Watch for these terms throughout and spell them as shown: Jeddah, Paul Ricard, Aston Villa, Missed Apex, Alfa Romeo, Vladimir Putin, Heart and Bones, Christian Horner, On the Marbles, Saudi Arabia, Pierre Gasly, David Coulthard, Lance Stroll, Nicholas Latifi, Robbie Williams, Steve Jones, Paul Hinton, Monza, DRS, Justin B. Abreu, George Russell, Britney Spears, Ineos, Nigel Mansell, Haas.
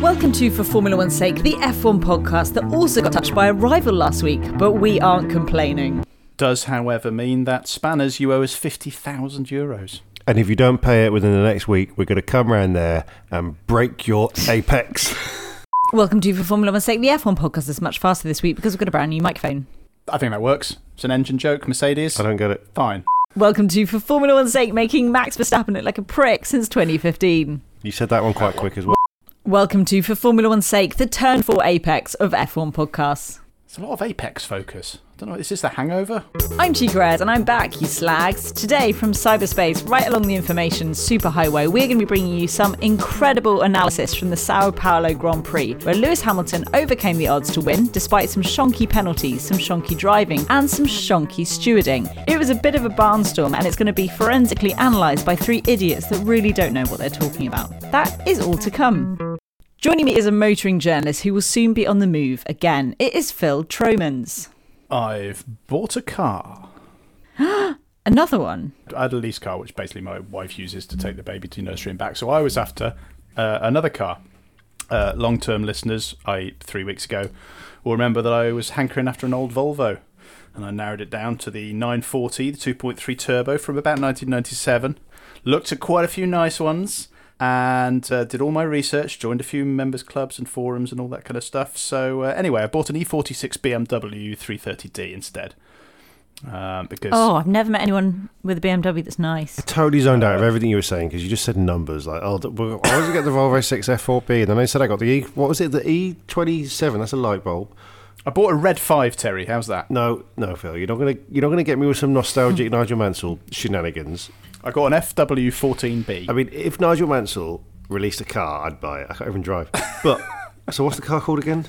Welcome to For Formula One's Sake, the F1 podcast that also got touched by a rival last week, but we aren't complaining. Does, however, mean that Spanners, you owe us €50,000. And if you don't pay it within the next week, we're going to come round there and break your apex. Welcome to For Formula One's Sake, the F1 podcast is much faster this week because we've got a brand new microphone. I think that works. It's an engine joke, Mercedes. I don't get it. Fine. Welcome to For Formula One's Sake, making Max Verstappen look like a prick since 2015. You said that one quite quick as well. Welcome to For Formula One's Sake, the Turn 4 Apex of F1 podcasts. It's a lot of Apex focus. I don't know, is this the hangover? I'm Chica Rez and I'm back, you slags. Today, from cyberspace, right along the information superhighway, we're going to be bringing you some incredible analysis from the Sao Paulo Grand Prix, where Lewis Hamilton overcame the odds to win, despite some shonky penalties, some shonky driving, and some shonky stewarding. It was a bit of a barnstorm, and it's going to be forensically analysed by three idiots that really don't know what they're talking about. That is all to come. Joining me is a motoring journalist who will soon be on the move again. It is Phil Tromans. I've bought a car. Another one? I had a lease car, which basically my wife uses to take the baby to nursery and back. So I was after another car. Long-term listeners, 3 weeks ago, will remember that I was hankering after an old Volvo. And I narrowed it down to the 940, the 2.3 turbo from about 1997. Looked at quite a few nice ones. And did all my research, joined a few members' clubs and forums and all that kind of stuff. So anyway, I bought an E46 BMW 330D instead. Because I've never met anyone with a BMW that's nice. I totally zoned out of everything you were saying because you just said numbers. Like, I always get the Volvo 6 F4B, and then I said I got the the E27. That's a light bulb. I bought a Red 5, Terry. How's that? No, Phil. You're not gonna get me with some nostalgic Nigel Mansell shenanigans. I got an FW14B. I mean, if Nigel Mansell released a car, I'd buy it. I can't even drive. But so, what's the car called again?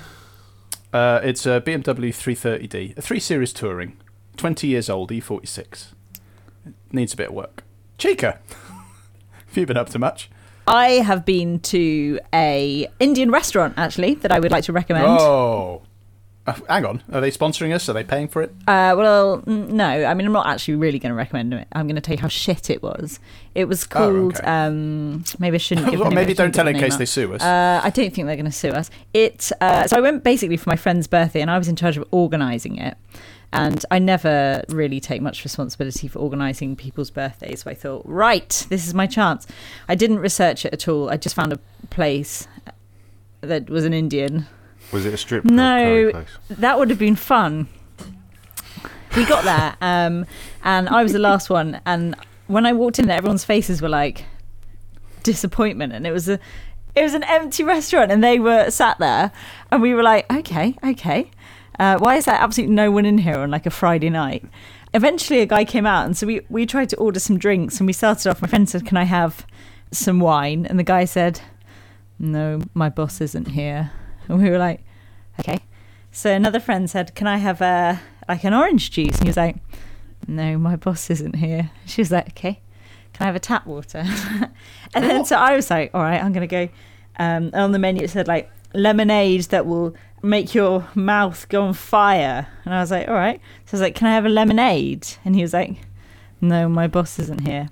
It's a BMW 330D, a 3 Series Touring, 20 years old, E46. It needs a bit of work. Chica, have you been up to much? I have been to a Indian restaurant actually that I would like to recommend. Oh. Hang on, are they sponsoring us? Are they paying for it? Well, no. I mean, I'm not actually really going to recommend it. I'm going to tell you how shit it was. It was called... Oh, okay. Maybe I shouldn't give it. Maybe don't tell in case they sue us. I don't think they're going to sue us. So I went basically for my friend's birthday and I was in charge of organising it. And I never really take much responsibility for organising people's birthdays. So I thought, right, this is my chance. I didn't research it at all. I just found a place that was an Indian... Was it a strip club? No, that would have been fun. We got there, and I was the last one. And when I walked in there, everyone's faces were like disappointment, and it was an empty restaurant, and they were sat there, and we were like, okay, why is there absolutely no one in here on like a Friday night? Eventually, a guy came out, and so we tried to order some drinks, and we started off. My friend said, "Can I have some wine?" And the guy said, "No, my boss isn't here." And we were like, okay. So another friend said, "Can I have an orange juice?" And he was like, "No, my boss isn't here." She was like, "Okay, can I have a tap water?" And then so I was like, "All right, I'm going to go." And on the menu it said like lemonade that will make your mouth go on fire. And I was like, "All right." So I was like, "Can I have a lemonade?" And he was like, "No, my boss isn't here."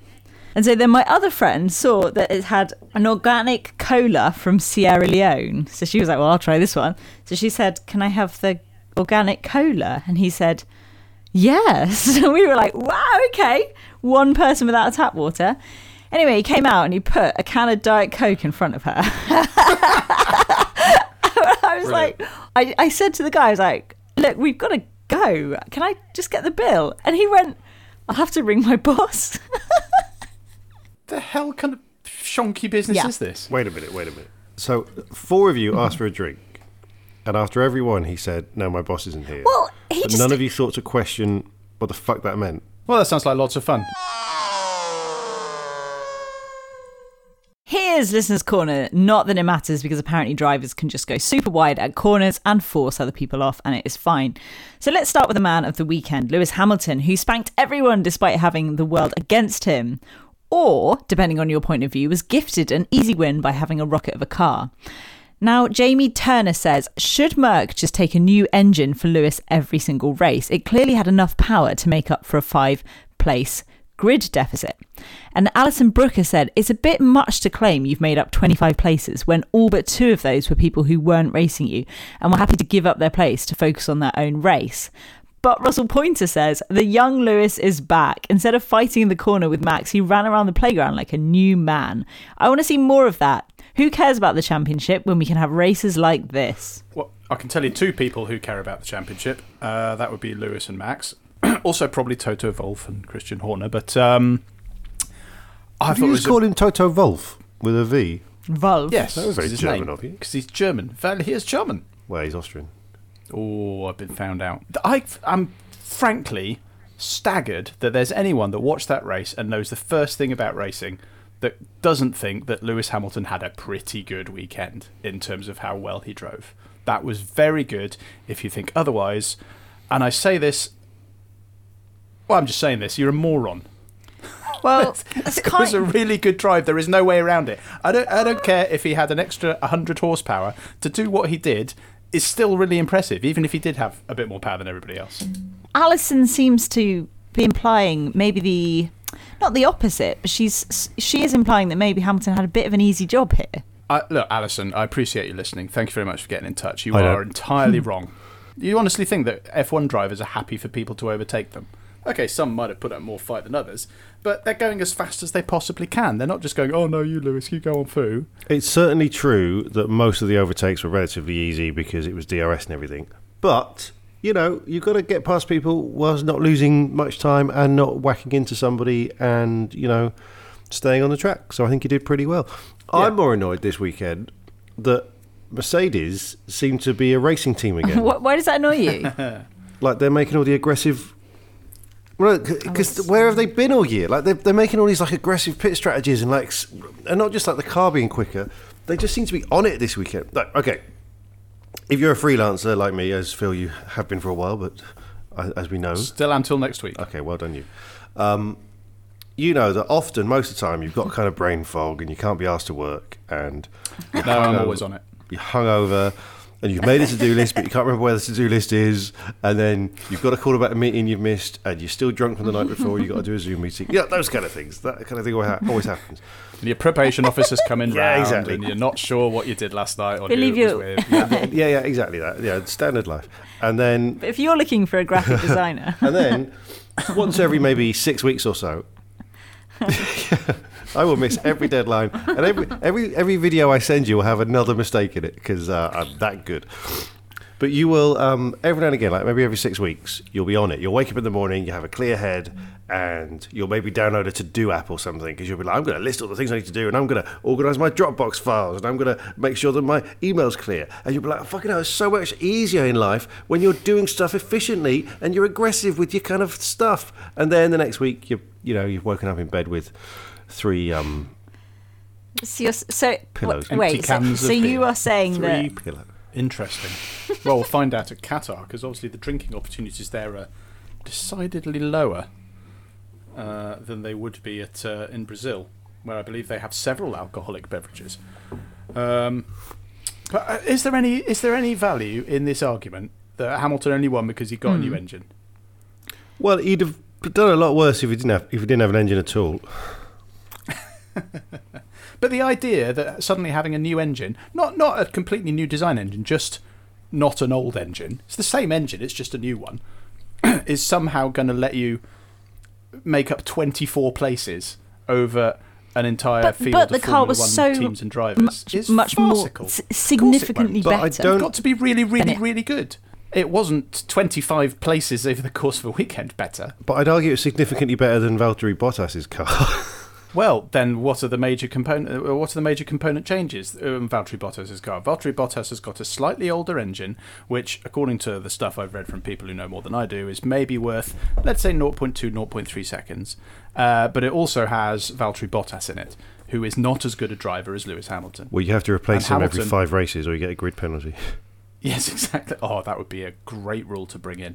And so then my other friend saw that it had an organic cola from Sierra Leone. So she was like, well, I'll try this one. So she said, "Can I have the organic cola?" And he said, "Yes." So we were like, wow, okay. One person without a tap water. Anyway, he came out and he put a can of Diet Coke in front of her. I was Brilliant. Like, I said to the guy, I was like, look, we've got to go. Can I just get the bill? And he went, I'll have to ring my boss. The hell kind of shonky business is this? Wait a minute. So four of you asked for a drink. And after every one, he said, no, my boss isn't here. Well, none of you thought to question what the fuck that meant. Well, that sounds like lots of fun. Here's Listener's Corner. Not that it matters, because apparently drivers can just go super wide at corners and force other people off, and it is fine. So let's start with the man of the weekend, Lewis Hamilton, who spanked everyone despite having the world against him. Or, depending on your point of view, was gifted an easy win by having a rocket of a car. Now, Jamie Turner says, should Merck just take a new engine for Lewis every single race? It clearly had enough power to make up for a 5-place grid deficit. And Alison Brooker said, it's a bit much to claim you've made up 25 places when all but 2 of those were people who weren't racing you and were happy to give up their place to focus on their own race. But Russell Pointer says, the young Lewis is back. Instead of fighting in the corner with Max, he ran around the playground like a new man. I want to see more of that. Who cares about the championship when we can have races like this? Well, I can tell you 2 people who care about the championship. That would be Lewis and Max. Also, probably Toto Wolff and Christian Horner, but I thought you just call him Toto Wolff with a V. Wolff. Yes, that was very German of you. Because he's German. He is German. Well, he's Austrian. Oh, I've been found out. I'm frankly staggered that there's anyone that watched that race and knows the first thing about racing that doesn't think that Lewis Hamilton had a pretty good weekend in terms of how well he drove. That was very good. If you think otherwise, and I say this. Well, I'm just saying this. You're a moron. Well, it was a really good drive. There is no way around it. I don't care if he had an extra 100 horsepower. To do what he did is still really impressive, even if he did have a bit more power than everybody else. Alison seems to be implying maybe not the opposite, but she is implying that maybe Hamilton had a bit of an easy job here. Look, Alison, I appreciate you listening. Thank you very much for getting in touch. You are entirely wrong. You honestly think that F1 drivers are happy for people to overtake them? Okay, some might have put up more fight than others, but they're going as fast as they possibly can. They're not just going, oh, no, you, Lewis, you go on through. It's certainly true that most of the overtakes were relatively easy because it was DRS and everything. But, you know, you've got to get past people whilst not losing much time and not whacking into somebody and, you know, staying on the track. So I think he did pretty well. Yeah. I'm more annoyed this weekend that Mercedes seem to be a racing team again. Why does that annoy you? Like, they're making all the aggressive... Well, because where have they been all year? Like they're making all these like aggressive pit strategies and not just like the car being quicker. They just seem to be on it this weekend. Like, okay, if you're a freelancer like me, as Phil, you have been for a while, but as we know, still am till next week. Okay, well done you. You know that often, most of the time, you've got kind of brain fog and you can't be asked to work. And no, I'm always on it. You're hungover. And you've made a to-do list, but you can't remember where the to-do list is. And then you've got a call about a meeting you've missed, and you're still drunk from the night before. You've got to do a Zoom meeting. Yeah, those kind of things. That kind of thing always happens. And your preparation officer's coming round, exactly. And you're not sure what you did last night or who it was with. Yeah, exactly that. Yeah, standard life. And then, but if you're looking for a graphic designer, and then once every maybe 6 weeks or so. I will miss every deadline, and every video I send you will have another mistake in it because I'm that good. But you will every now and again, like maybe every 6 weeks, you'll be on it. You'll wake up in the morning, you have a clear head, and you'll maybe download a to-do app or something because you'll be like, I'm going to list all the things I need to do, and I'm going to organise my Dropbox files, and I'm going to make sure that my email's clear. And you'll be like, fucking hell, it's so much easier in life when you're doing stuff efficiently and you're aggressive with your kind of stuff. And then the next week, you've woken up in bed with 3 pillows. You are saying 3 that pillow. Interesting. Well, we'll find out at Qatar because obviously the drinking opportunities there are decidedly lower than they would be at in Brazil, where I believe they have several alcoholic beverages. But is there any value in this argument that Hamilton only won because he got a new engine? Well, he'd have done a lot worse if he didn't have an engine at all. But the idea that suddenly having a new engine, not a completely new design engine, just not an old engine, it's the same engine, it's just a new one, is somehow going to let you make up 24 places over an entire field but of Formula One so teams and drivers is much farcical. More significantly better. But it's got to be really, really, really good. It wasn't 25 places over the course of a weekend better. But I'd argue it's significantly better than Valtteri Bottas's car. Well, then what are the major component? What are the major component changes in Valtteri Bottas' car? Valtteri Bottas has got a slightly older engine, which, according to the stuff I've read from people who know more than I do, is maybe worth, let's say, 0.2, 0.3 seconds. But it also has Valtteri Bottas in it, who is not as good a driver as Lewis Hamilton. Well, you have to replace him every 5 races or you get a grid penalty. Yes, exactly. Oh, that would be a great rule to bring in.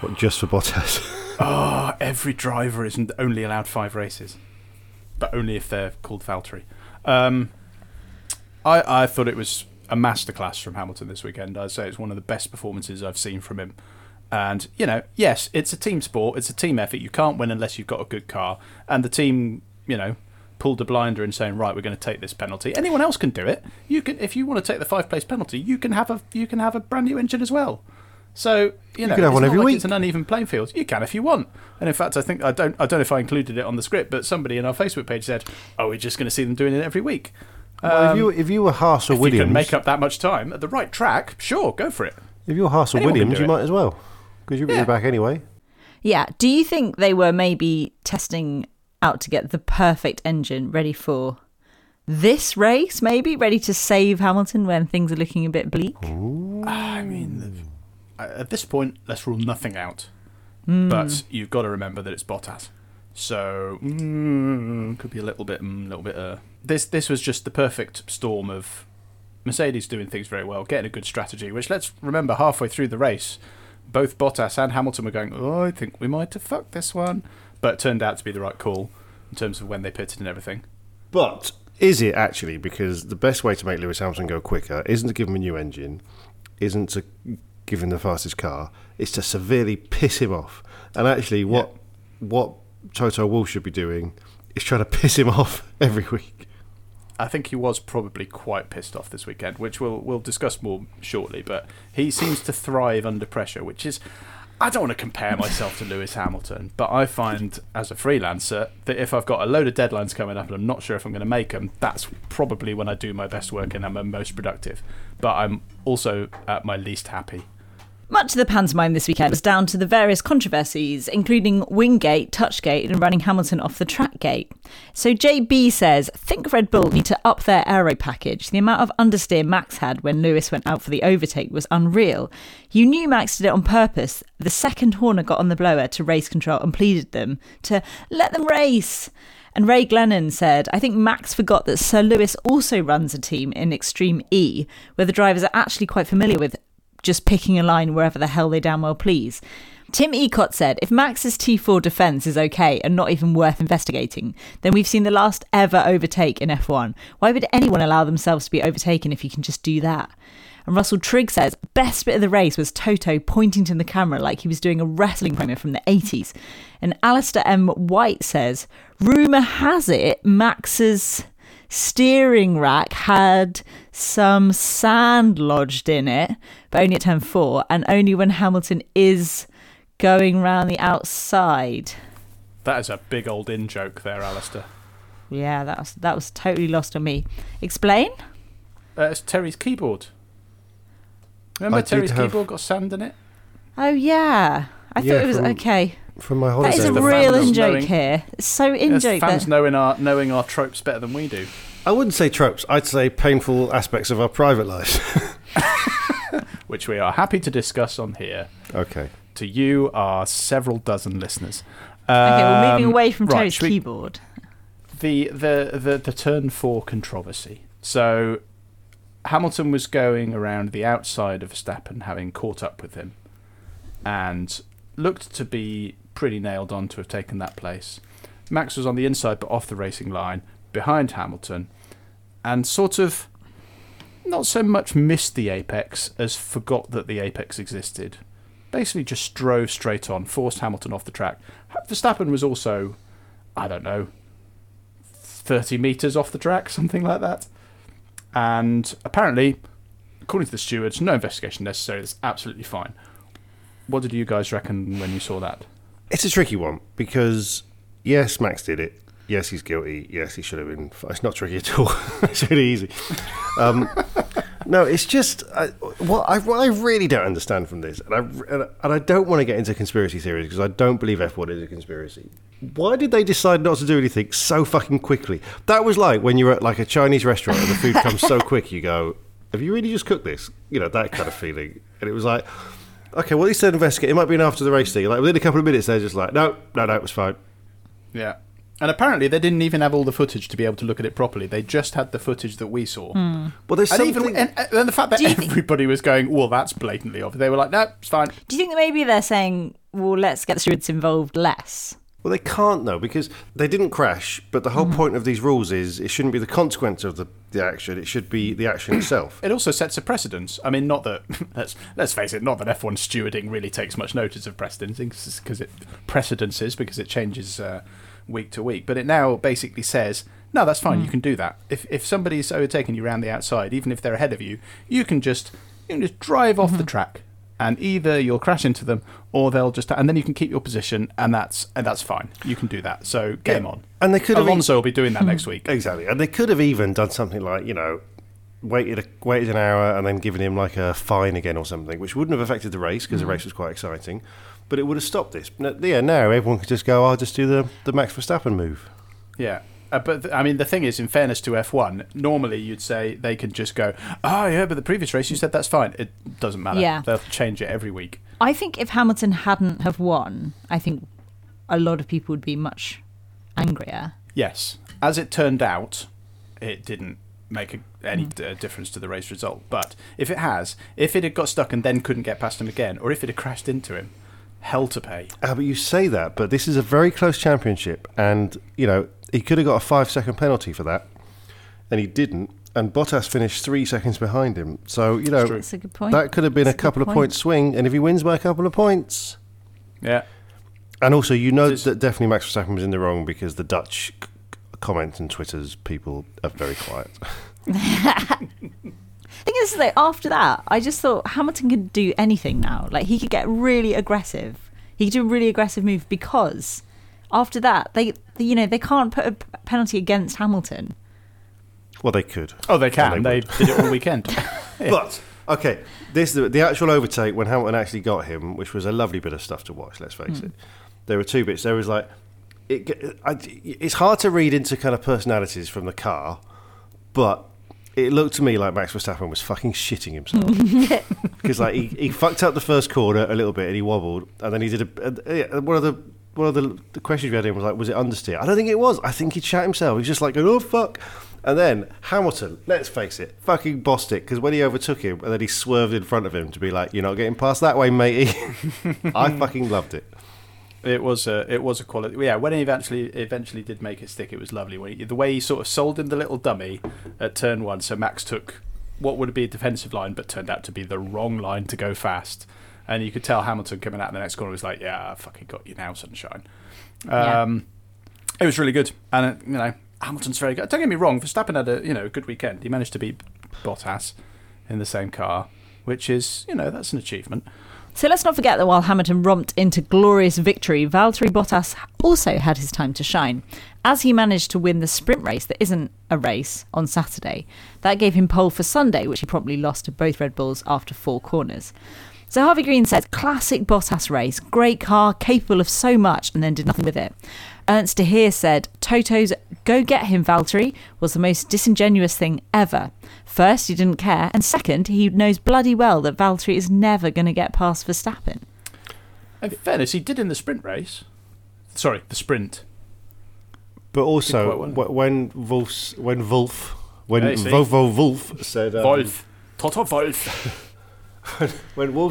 What, just for Bottas? Oh, every driver is only allowed 5 races. But only if they're called Valtteri. I thought it was a masterclass from Hamilton this weekend. I'd say it's one of the best performances I've seen from him. And, you know, yes, it's a team sport. It's a team effort. You can't win unless you've got a good car. And the team, you know, pulled a blinder and saying, right, we're going to take this penalty. Anyone else can do it. You can, if you want to take the 5-place penalty, you can have a brand new engine as well. So, you know, can have one every week. It's an uneven playing field. You can if you want. And in fact, I think I don't know if I included it on the script, but somebody in our Facebook page said, "Oh, we're just going to see them doing it every week." Well, if you were Haas or Williams, you can make up that much time at the right track. Sure, go for it. If you're Haas or Williams, you might as well, because you're back anyway. Yeah. Do you think they were maybe testing out to get the perfect engine ready for this race? Maybe ready to save Hamilton when things are looking a bit bleak. Ooh. I mean. At this point, let's rule nothing out. Mm. But you've got to remember that it's Bottas. So, could be a little bit. This was just the perfect storm of Mercedes doing things very well, getting a good strategy, which, let's remember, halfway through the race, both Bottas and Hamilton were going, oh, I think we might have fucked this one. But it turned out to be the right call in terms of when they pitted and everything. But is it actually? Because the best way to make Lewis Hamilton go quicker isn't to give him a new engine, isn't to give him the fastest car, is to severely piss him off. And actually what Toto Wolff should be doing is trying to piss him off every week. I think he was probably quite pissed off this weekend, which we'll discuss more shortly, but he seems to thrive under pressure, which is, I don't want to compare myself to Lewis Hamilton, but I find as a freelancer that if I've got a load of deadlines coming up and I'm not sure if I'm going to make them, that's probably when I do my best work and I'm my most productive. But I'm also at my least happy. Much of the pantomime this weekend was down to the various controversies, including Wingate, Touchgate and running Hamilton off the track gate. So JB says, think Red Bull need to up their aero package. The amount of understeer Max had when Lewis went out for the overtake was unreal. You knew Max did it on purpose. The second Horner got on the blower to race control and pleaded them to let them race. And Ray Glennon said, I think Max forgot that Sir Lewis also runs a team in Extreme E, where the drivers are actually quite familiar with just picking a line wherever the hell they damn well please. Tim Ecott said, if Max's T4 defence is okay and not even worth investigating, then we've seen the last ever overtake in F1. Why would anyone allow themselves to be overtaken if you can just do that? And Russell Trigg says, best bit of the race was Toto pointing to the camera like he was doing a wrestling promo from the 80s. And Alistair M. White says, rumour has it Max's steering rack had some sand lodged in it, but only at turn 4 and only when Hamilton is going round the outside. That is a big old in joke there, Alistair. Yeah, that was totally lost on me. Explain? It's Terry's keyboard. Remember Terry's keyboard got sand in it? Oh yeah, I thought it was okay. From my holiday. That is a real in-joke here. It's so in-joke. Fans knowing our tropes better than we do. I wouldn't say tropes. I'd say painful aspects of our private lives. Which we are happy to discuss on here. Okay. To you, our several dozen listeners. Okay, we're moving away from Terry's keyboard. The turn 4 controversy. So Hamilton was going around the outside of Verstappen, having caught up with him, and looked to be pretty nailed on to have taken that place. Max was on the inside but off the racing line behind Hamilton and sort of not so much missed the apex as forgot that the apex existed. Basically just strove straight on, forced Hamilton off the track. Verstappen was also, I don't know, 30 metres off the track, something like that. And apparently, according to the stewards, no investigation necessary, it's absolutely fine. What did you guys reckon when you saw that? It's a tricky one because, yes, Max did it. Yes, he's guilty. Yes, he should have been. It's not tricky at all. It's really easy. No, it's just what I really don't understand from this, and I don't want to get into conspiracy theories because I don't believe F1 is a conspiracy. Why did they decide not to do anything so fucking quickly? That was like when you're at like a Chinese restaurant and the food comes so quick, you go, "Have you really just cooked this?" You know, that kind of feeling. And it was like, okay, well, at least they'll investigate. It might be an after the race thing. Like within a couple of minutes, they're just like, no, it was fine. Yeah. And apparently they didn't even have all the footage to be able to look at it properly. They just had the footage that we saw. Mm. Well, there's something... and the fact that everybody was going, well, that's blatantly obvious. They were like, no, it's fine. Do you think that maybe they're saying, well, let's get the stewards involved less? Well, they can't, though, because they didn't crash, but the whole point of these rules is it shouldn't be the consequence of the action. It should be the action itself. It also sets a precedence. I mean, not that... let's face it, not that F1 stewarding really takes much notice of precedence, because it changes... week to week, but it now basically says, no, that's fine, you can do that. If somebody's overtaking you around the outside, even if they're ahead of you, you can just drive off the track, and either you'll crash into them or they'll just, and then you can keep your position, and that's fine. You can do that. So game on. And they could have Alonso will be doing that next week. Exactly. And they could have even done something like, you know, waited an hour and then given him like a fine again or something, which wouldn't have affected the race because the race was quite exciting. But it would have stopped this. Yeah, now everyone could just go, I'll just do the Max Verstappen move. Yeah. But the thing is, in fairness to F1, normally you'd say they could just go, oh, yeah, but the previous race you said that's fine. It doesn't matter. Yeah. They'll change it every week. I think if Hamilton hadn't have won, I think a lot of people would be much angrier. Yes. As it turned out, it didn't make any difference to the race result. But if it had got stuck and then couldn't get past him again, or if it had crashed into him, hell to pay. But you say that, but this is a very close championship, and you know he could have got a 5-second penalty for that, and he didn't. And Bottas finished 3 seconds behind him, so you know that's a good point. That could have been a couple of point swing. And if he wins by a couple of points, yeah. And also, you know that definitely Max Verstappen was in the wrong because the Dutch comments and Twitter's people are very quiet. The thing is, though, after that, I just thought Hamilton could do anything now. Like, he could get really aggressive. He could do a really aggressive move because after that, they can't put a penalty against Hamilton. Well, they could. Oh, they can. They did it all weekend. Yeah. But, okay, this the actual overtake when Hamilton actually got him, which was a lovely bit of stuff to watch, let's face it. There were two bits. There was, like... It's hard to read into kind of personalities from the car, but... It looked to me like Max Verstappen was fucking shitting himself because like he fucked up the first corner a little bit and he wobbled, and then he did one of the questions we had him was like, was it understeer? I don't think it was. I think he shat himself. He was just like, oh fuck. And then Hamilton, let's face it, fucking bossed it, because when he overtook him and then he swerved in front of him to be like, you're not getting past that way, matey. I fucking loved it. It was a quality. Yeah, when he eventually did make it stick, it was lovely. The way he sort of sold him the little dummy at turn one, so Max took what would be a defensive line, but turned out to be the wrong line to go fast. And you could tell Hamilton coming out in the next corner was like, yeah, I fucking got you now, sunshine. Yeah. It was really good. And, you know, Hamilton's very good. Don't get me wrong, Verstappen had a good weekend. He managed to beat Bottas in the same car, which is, you know, that's an achievement. So let's not forget that while Hamilton romped into glorious victory, Valtteri Bottas also had his time to shine, as he managed to win the sprint race that isn't a race on Saturday. That gave him pole for Sunday, which he promptly lost to both Red Bulls after four corners. So Harvey Green said, classic Bottas race, great car, capable of so much, and then did nothing with it. Ernst de Heer said, Toto's go get him Valtteri was the most disingenuous thing ever. First, he didn't care, and second, he knows bloody well that Valtteri is never going to get past Verstappen. In fairness, he did in the sprint race. Sorry, the sprint. But also, when Wolff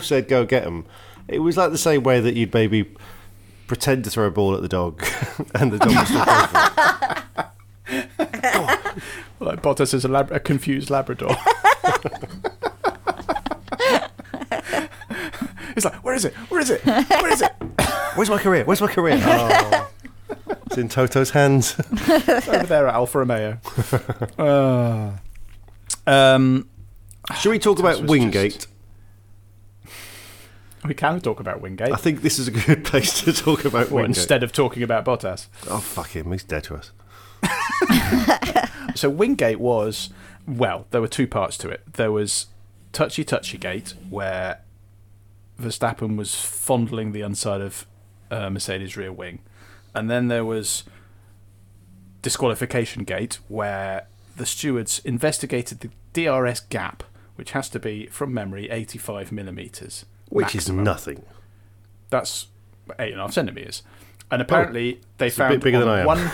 said go get him, it was like the same way that you'd maybe pretend to throw a ball at the dog and the dog was still playing for it. God. Like Bottas is a confused Labrador. He's like, where is it? Where is it? Where is it? Where's my career? Where's my career? Oh, it's in Toto's hands. It's over there at Alfa Romeo. Should we talk about Wingate? We can talk about Wingate. I think this is a good place to talk about Wingate. Instead of talking about Bottas. Oh, fuck him. He's dead to us. So Wingate was, well, there were two parts to it. There was touchy gate, where Verstappen was fondling the inside of Mercedes' rear wing. And then there was disqualification gate, where the stewards investigated the DRS gap, which has to be, from memory, 85 millimetres. Which maximum. Is nothing. That's 8.5 centimetres. And apparently they found... It's a bit bigger than I am.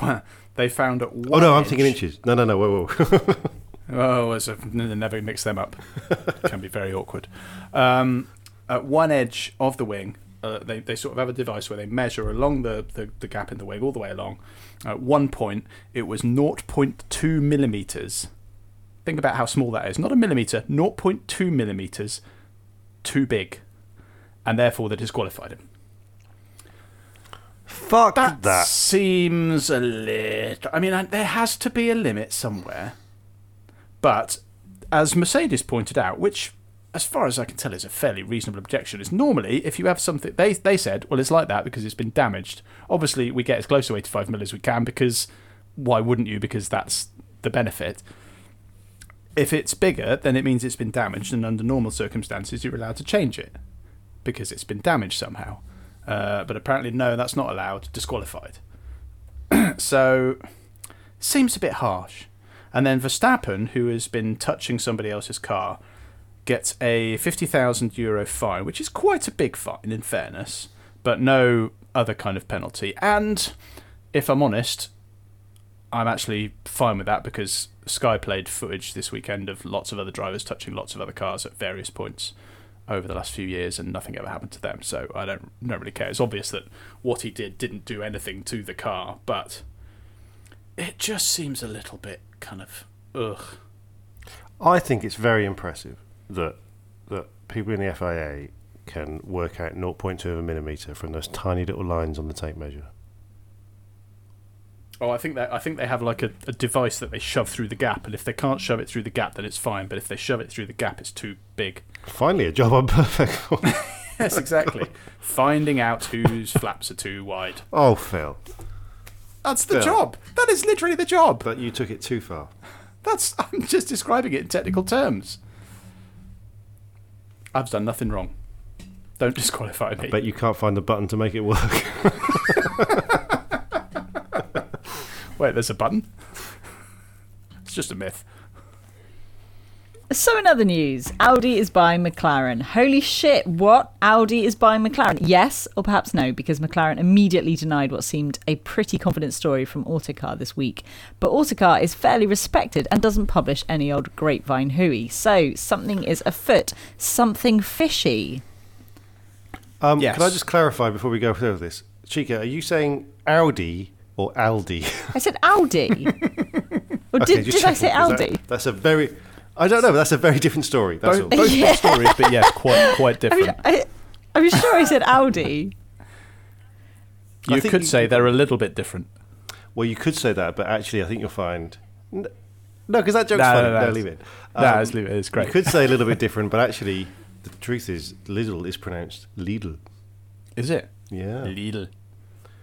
One, they found at one... Oh, no, I'm thinking inches. No, whoa. Never mix them up. It can be very awkward. At one edge of the wing, they sort of have a device where they measure along the gap in the wing all the way along. At one point, it was 0.2 millimetres. Think about how small that is. Not a millimetre, 0.2 millimetres too big. And therefore, they disqualified him. Fuck that. That seems a little... I mean, there has to be a limit somewhere. But, as Mercedes pointed out, which, as far as I can tell, is a fairly reasonable objection, is normally, if you have something... They said, well, it's like that because it's been damaged. Obviously, we get as close to 85 mil as we can because... Why wouldn't you? Because that's the benefit. If it's bigger, then it means it's been damaged, and under normal circumstances, you're allowed to change it because it's been damaged somehow. But apparently, no, that's not allowed. Disqualified. So, seems a bit harsh. And then Verstappen, who has been touching somebody else's car, gets a €50,000 fine, which is quite a big fine, in fairness, but no other kind of penalty. And, if I'm honest, I'm actually fine with that because Sky played footage this weekend of lots of other drivers touching lots of other cars at various points over the last few years, and nothing ever happened to them, so I don't really care. It's obvious that what he did didn't do anything to the car, but it just seems a little bit kind of ugh. I think it's very impressive that people in the FIA can work out 0.2 of a millimetre from those tiny little lines on the tape measure. Oh, I think they have like a device that they shove through the gap, and if they can't shove it through the gap, then it's fine. But if they shove it through the gap, it's too big. Finally, a job I'm perfect for. Yes, exactly. Finding out whose flaps are too wide. Oh, Phil, that's the job. That is literally the job. But you took it too far. I'm just describing it in technical terms. I've done nothing wrong. Don't disqualify me. I bet you can't find the button to make it work. Wait, there's a button? It's just a myth. So in other news, Audi is buying McLaren. Holy shit, what? Audi is buying McLaren? Yes, or perhaps no, because McLaren immediately denied what seemed a pretty confident story from Autocar this week. But Autocar is fairly respected and doesn't publish any old grapevine hooey. So something is afoot. Something fishy. Yes. Can I just clarify before we go through this? Chica, are you saying Audi... or Aldi? I said Aldi. Or did I say Aldi? That's a very... I don't know, but that's a very different story. That's all. Both yeah. Stories, but yes, quite different. I'm sure I said Aldi. You could say they're a little bit different. Well, you could say that, but actually I think you'll find... No, because that joke's funny. No, leave it. Just leave it. It's great. You could say a little bit different, but actually the truth is Lidl is pronounced Lidl. Is it? Yeah. Lidl.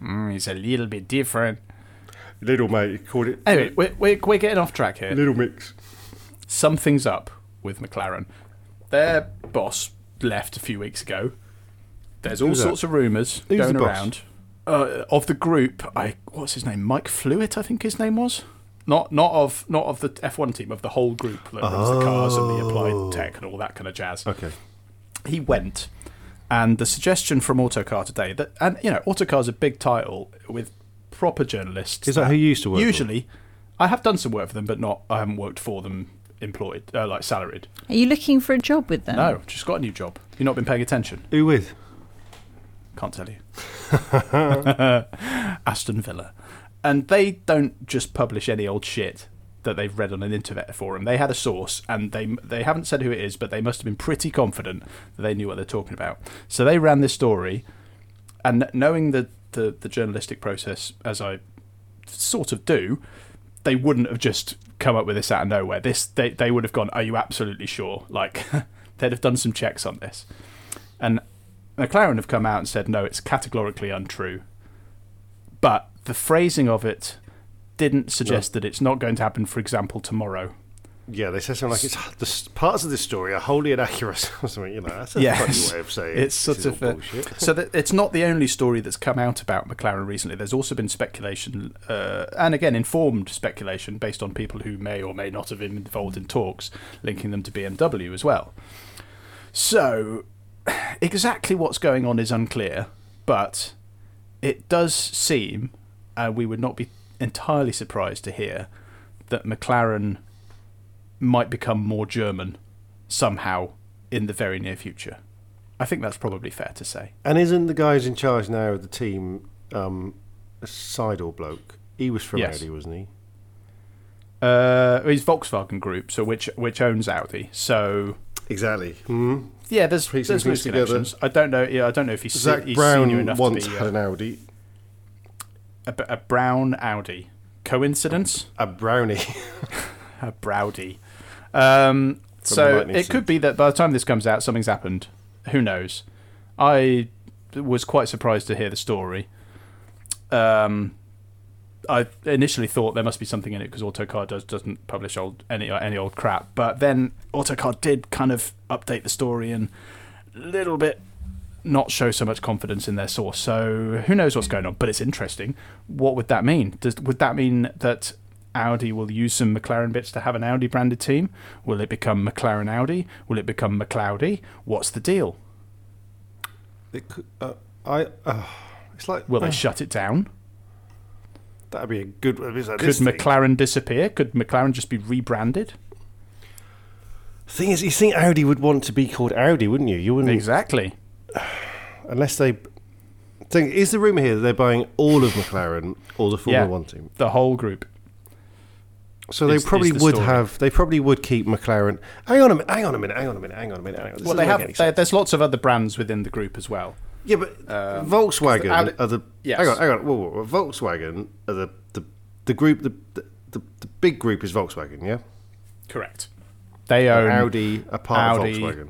It's a little bit different. Little mate, you called it. Anyway, we're getting off track here. Little mix. Something's up with McLaren. Their boss left a few weeks ago. There's all sorts of rumours going around. Of the group, what's his name? Mike Flewitt, I think his name was. Not of the F1 team, of the whole group that runs the cars and the applied tech and all that kind of jazz. Okay. He went. And the suggestion from Autocar today that, and you know, Autocar's a big title with proper journalists. Is that who you used to work? Usually, for? I have done some work for them, but not. I haven't worked for them, employed, like salaried. Are you looking for a job with them? No, just got a new job. You've not been paying attention. Who with? Can't tell you. Aston Villa, and they don't just publish any old shit that they've read on an internet forum. They had a source, and they haven't said who it is, but they must have been pretty confident that they knew what they're talking about. So they ran this story, and knowing the journalistic process, as I sort of do, they wouldn't have just come up with this out of nowhere. They would have gone, are you absolutely sure? Like, they'd have done some checks on this. And McLaren have come out and said, no, it's categorically untrue. But the phrasing of it didn't suggest that it's not going to happen, for example, tomorrow. Yeah, they say something like, the parts of this story are wholly inaccurate or something, you know. That's a funny way of saying it's sort of bullshit. So that it's not the only story that's come out about McLaren recently. There's also been speculation, and again, informed speculation, based on people who may or may not have been involved in talks, linking them to BMW as well. So, exactly what's going on is unclear, but it does seem, we would not be entirely surprised to hear, that McLaren might become more German somehow in the very near future. I think that's probably fair to say. And isn't the guy who's in charge now of the team a Seidel bloke? He was from Audi, wasn't he? He's Volkswagen Group, so which owns Audi. So exactly. Mm-hmm. Yeah, there's loose connections. Together. I don't know. Yeah, I don't know if he's he's Brown senior enough once to be had an Audi. A brown Audi. Coincidence? A brownie. A browdy. So it could be that by the time this comes out, something's happened. Who knows? I was quite surprised to hear the story. I initially thought there must be something in it because Autocar doesn't publish any old crap. But then Autocar did kind of update the story and a little bit not show so much confidence in their source. So who knows what's going on? But it's interesting. What would that mean? Would that mean that Audi will use some McLaren bits to have an Audi branded team? Will it become McLaren Audi? Will it become McLeody? What's the deal? It could, it's like, will they shut it down? That'd be a good. Could McLaren disappear? Could McLaren just be rebranded? The thing is, you think Audi would want to be called Audi, wouldn't you? You wouldn't exactly. Unless they. Think, is the rumor here that they're buying all of McLaren or the Formula One team? The whole group. So they probably would have. They probably would keep McLaren. Hang on a minute. Well, they have. There's lots of other brands within the group as well. Yeah, but Volkswagen are the. Yes. Hang on. Whoa. Volkswagen are the group. The big group is Volkswagen. Yeah. Correct. They own Audi, a part of Volkswagen.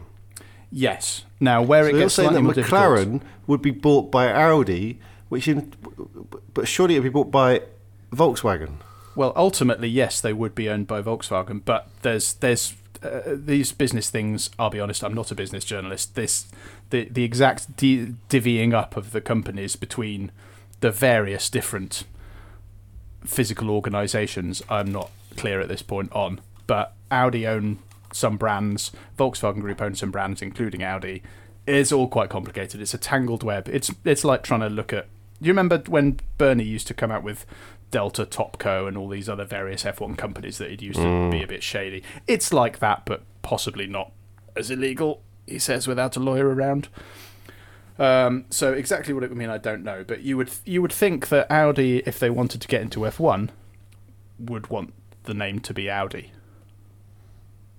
Yes. Now, where it gets slightly more difficult. You're saying that McLaren would be bought by Audi, but surely it would be bought by Volkswagen. Well, ultimately, yes, they would be owned by Volkswagen, but there's these business things. I'll be honest, I'm not a business journalist. The exact divvying up of the companies between the various different physical organisations, I'm not clear at this point on. But Audi own some brands, Volkswagen Group own some brands, including Audi. It's all quite complicated. It's a tangled web. It's like trying to look at. You remember when Bernie used to come out with Delta, Topco, and all these other various F1 companies that he'd used to be a bit shady. It's like that, but possibly not as illegal, he says, without a lawyer around. So exactly what it would mean, I don't know. But you would think that Audi, if they wanted to get into F1, would want the name to be Audi.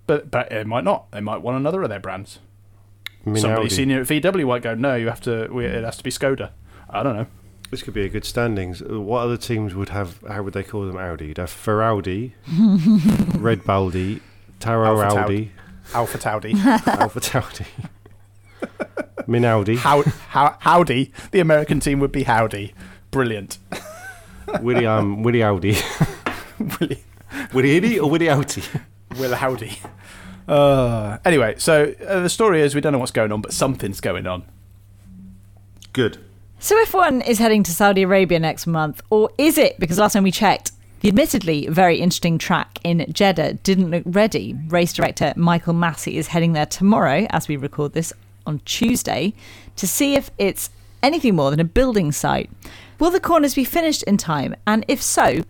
But it might not. They might want another of their brands. I mean, somebody Audi. Senior at VW might go, no, it has to be Skoda. I don't know. This could be a good standings. What other teams would have? How would they call them? Audi. You'd have Ferraldi, Red Baldi, Taro Aldi, Alpha Taudi, Alpha Taudi, Minaudi. Howdy. The American team would be Howdy. Brilliant. Willie Audi. Willie Iddy or Willie Outy? Will Howdy. Anyway, so the story is we don't know what's going on, but something's going on. Good. So F1 is heading to Saudi Arabia next month, or is it? Because last time we checked, the admittedly very interesting track in Jeddah didn't look ready. Race director Michael Massey is heading there tomorrow, as we record this on Tuesday, to see if it's anything more than a building site. Will the corners be finished in time? And if so,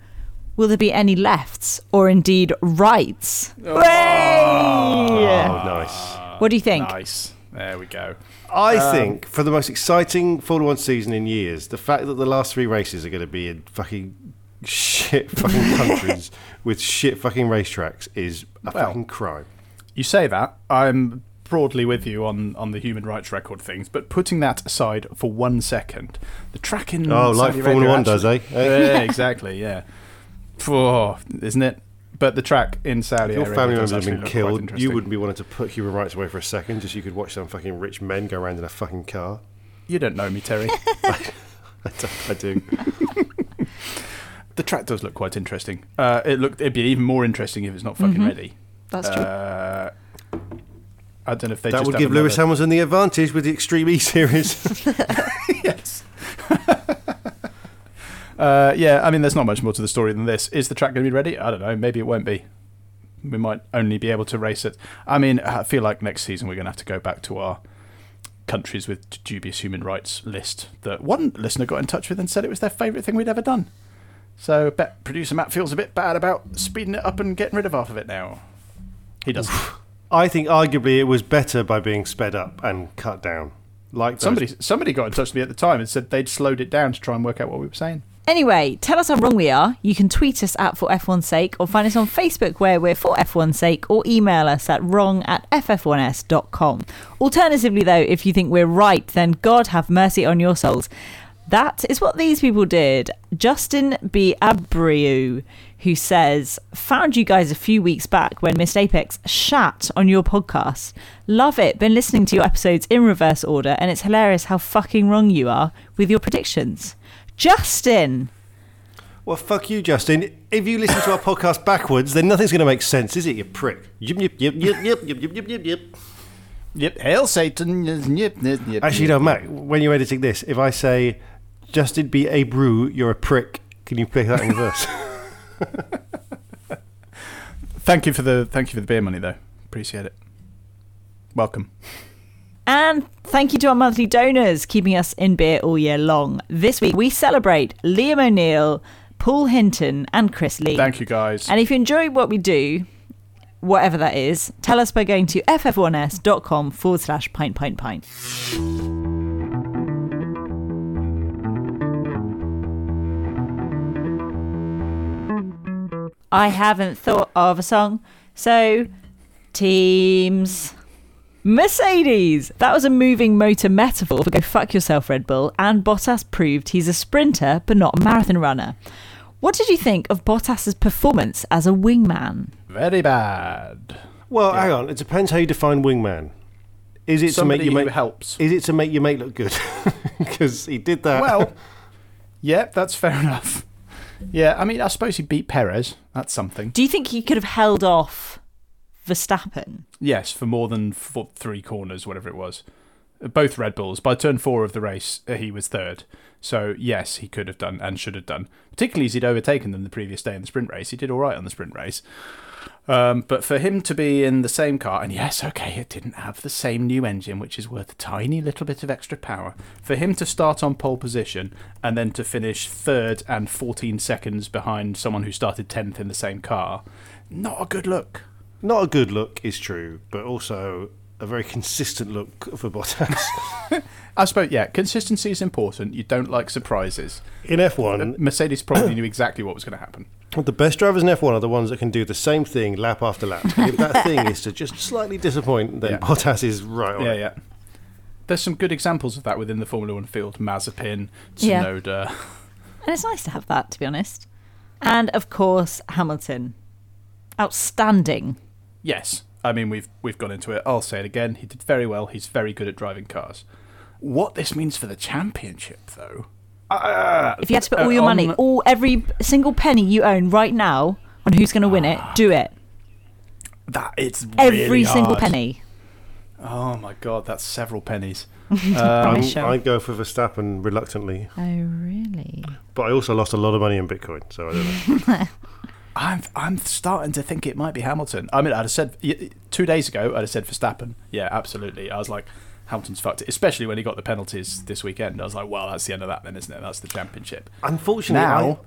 will there be any lefts or indeed rights? Oh, nice. What do you think? Nice. There we go. I think for the most exciting Formula One season in years, the fact that the last three races are going to be in fucking shit fucking countries with shit fucking racetracks is a fucking crime. You say that. I'm broadly with you on the human rights record things, but putting that aside for 1 second, the track in like Formula One does, eh? Yeah, exactly, yeah. Oh, isn't it? But the track in Saudi Arabia. If your family members have been killed, you wouldn't be wanting to put human rights away for a second, just you could watch some fucking rich men go around in a fucking car. You don't know me, Terry. I do. The track does look quite interesting. It'd be even more interesting if it's not fucking ready. That's true. I don't know if they that just would give another... Lewis Hamilton the advantage with the Extreme E series. Yes. Yeah, I mean, there's not much more to the story than this. Is the track going to be ready? I don't know. Maybe it won't be. We might only be able to race it. I mean, I feel like next season we're going to have to go back to our countries with dubious human rights list that one listener got in touch with and said it was their favourite thing we'd ever done. So bet producer Matt feels a bit bad about speeding it up and getting rid of half of it now. He doesn't. I think arguably it was better by being sped up and cut down. Like somebody got in touch with me at the time and said they'd slowed it down to try and work out what we were saying. Anyway, tell us how wrong we are. You can tweet us at For F1's Sake, or find us on Facebook where we're For F1's Sake, or email us at wrong@ff1s.com. Alternatively, though, if you think we're right, then God have mercy on your souls. That is what these people did. Justin B. Abreu, who says, found you guys a few weeks back when Missed Apex shat on your podcast. Love it. Been listening to your episodes in reverse order, and it's hilarious how fucking wrong you are with your predictions. Justin! Well, fuck you, Justin. If you listen to our podcast backwards, then nothing's going to make sense, is it, you prick? Yip, yip, yip, yip, yip, yip, yip, yip, yip, yip. Yep, hail Satan. Yip, yip, yip. Actually, no, Matt, when you're editing this, if I say, Justin B. Abreu, you're a prick, can you play that in reverse? Thank you for the beer money, though. Appreciate it. Welcome. And thank you to our monthly donors, keeping us in beer all year long. This week, we celebrate Liam O'Neill, Paul Hinton, and Chris Lee. Thank you, guys. And if you enjoy what we do, whatever that is, tell us by going to ff1s.com/pint. I haven't thought of a song, so teams... Mercedes! That was a moving motor metaphor for go fuck yourself, Red Bull, and Bottas proved he's a sprinter but not a marathon runner. What did you think of Bottas's performance as a wingman? Very bad. Well, yeah. Hang on, it depends how you define wingman. Is it somebody to make your mate who helps? Is it to make your mate look good? Because he did that. Well, yeah, that's fair enough. Yeah, I mean, I suppose he beat Perez. That's something. Do you think he could have held off Verstappen? Yes, for more than three corners, whatever it was. Both Red Bulls. By turn 4 of the race, he was third. So, yes, he could have done and should have done. Particularly as he'd overtaken them the previous day in the sprint race. He did all right on the sprint race. But for him to be in the same car, and yes, okay, it didn't have the same new engine, which is worth a tiny little bit of extra power. For him to start on pole position and then to finish third and 14 seconds behind someone who started 10th in the same car, not a good look. Not a good look is true, but also a very consistent look for Bottas. I suppose, yeah, consistency is important. You don't like surprises. In F1... Mercedes probably knew exactly what was going to happen. The best drivers in F1 are the ones that can do the same thing lap after lap. If that thing is to just slightly disappoint, then Bottas is right on it. Yeah. There's some good examples of that within the Formula 1 field. Mazepin, Tsunoda. Yeah. And it's nice to have that, to be honest. And, of course, Hamilton. Outstanding. Yes, I mean, we've gone into it. I'll say it again. He did very well. He's very good at driving cars. What this means for the championship, though... if you had to put all your money, every single penny you own right now on who's going to win it, do it. It's really every single penny. Oh, my God, that's several pennies. I'd go for Verstappen reluctantly. Oh, really? But I also lost a lot of money in Bitcoin, so I don't know. I'm starting to think it might be Hamilton. I mean, I'd have said 2 days ago, I'd have said Verstappen. Yeah, absolutely. I was like, Hamilton's fucked it, especially when he got the penalties this weekend. I was like, well, that's the end of that then, isn't it? That's the championship. Unfortunately, now,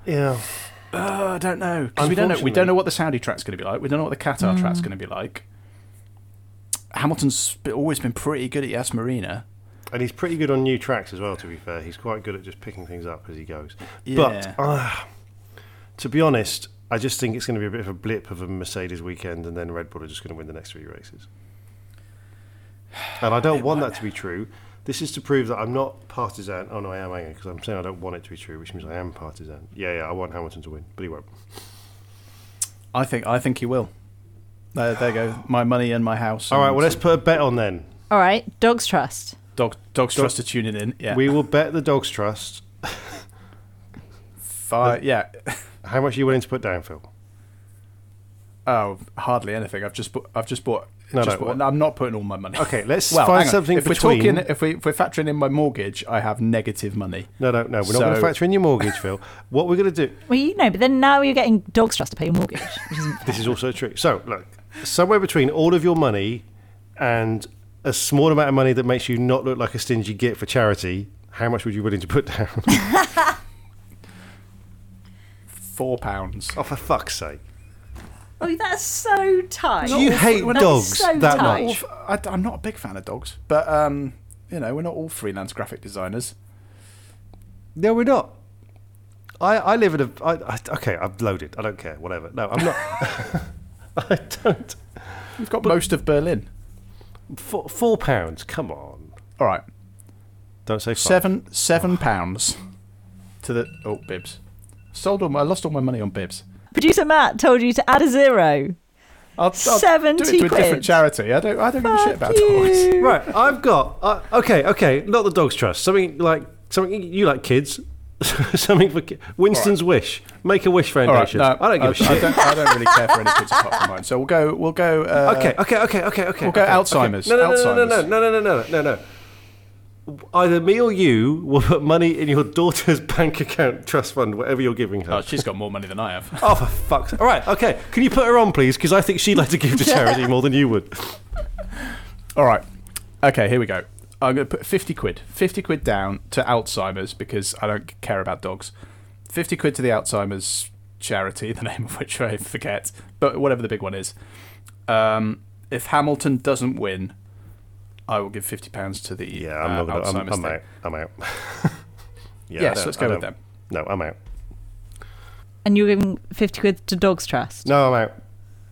I don't know, because we don't know what the Saudi track's going to be like. We don't know what the Qatar track's going to be like. Hamilton's always been pretty good at Yas Marina. And he's pretty good on new tracks as well, to be fair. He's quite good at just picking things up as he goes. Yeah. But, to be honest... I just think it's going to be a bit of a blip of a Mercedes weekend, and then Red Bull are just going to win the next 3 races. And I don't want that to be true. This is to prove that I'm not partisan. Oh, no, I am angry because I'm saying I don't want it to be true, which means I am partisan. Yeah, I want Hamilton to win, but he won't. I think he will. There you go. My money and my house. All right, well, let's put a bet on then. All right, Dogs Trust. Dogs Trust are tuning in, yeah. We will bet the Dogs Trust. Five, yeah. How much are you willing to put down, Phil? Oh, hardly anything. I've just bought. I'm not putting all my money. Okay, let's find something between. If we're factoring in my mortgage, I have negative money. No. We're not going to factor in your mortgage, Phil. What we're going to do? Well, you know, but then now you're getting dog's trust to pay your mortgage. This is also true. So look, somewhere between all of your money and a small amount of money that makes you not look like a stingy git for charity, how much would you be willing to put down? £4. Oh, for fuck's sake. Oh, that's so tight. Do you hate dogs that much? I'm not a big fan of dogs, but you know, we're not all freelance graphic designers. No, we're not. I live in a. Okay, I'm loaded. I don't care. Whatever. No, I'm not. I don't. You've got most of Berlin. £4. Come on. All right. Don't say five. £7 to the. Oh, Bibs. I lost all my money on Bibs. Producer Matt told you to add a zero. I'll 70 do it to a different charity. I don't give a shit about dogs. Right, I've got okay, not the dog's trust. Something you like kids. Something for Winston's Wish. Make a Wish Foundation. Right, no, I don't give a shit. I don't really care for any kids apart from mine. So we'll go Okay. We'll go Alzheimer's. No. Either me or you will put money in your daughter's bank account, trust fund, whatever you're giving her. Oh, she's got more money than I have. Oh, for fuck's sake. All right, okay. Can you put her on, please? Because I think she'd like to give to charity more than you would. All right. Okay, here we go. I'm going to put 50 quid down to Alzheimer's because I don't care about dogs. 50 quid to the Alzheimer's charity, the name of which I forget, but whatever the big one is. If Hamilton doesn't win, I will give £50 to the Alzheimer's thing. I'm out. So let's go with them. No, I'm out. And you're giving 50 quid to Dogs Trust? No, I'm out.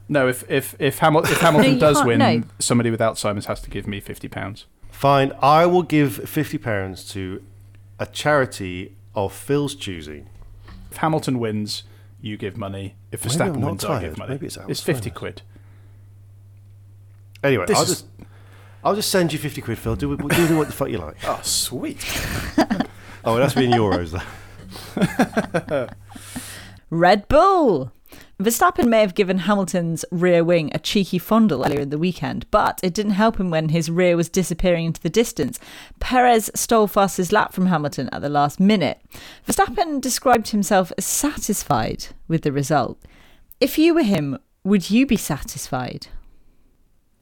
No, if Hamilton does win, somebody with Alzheimer's has to give me £50. Fine, I will give £50 to a charity of Phil's choosing. If Hamilton wins, you give money. If Verstappen wins, I give money. Maybe it's 50 quid. Anyway, I'll just send you 50 quid, Phil. Do what the fuck you like. Oh, sweet. It has to be in euros, though. Red Bull. Verstappen may have given Hamilton's rear wing a cheeky fondle earlier in the weekend, but it didn't help him when his rear was disappearing into the distance. Perez stole fastest lap from Hamilton at the last minute. Verstappen described himself as satisfied with the result. If you were him, would you be satisfied?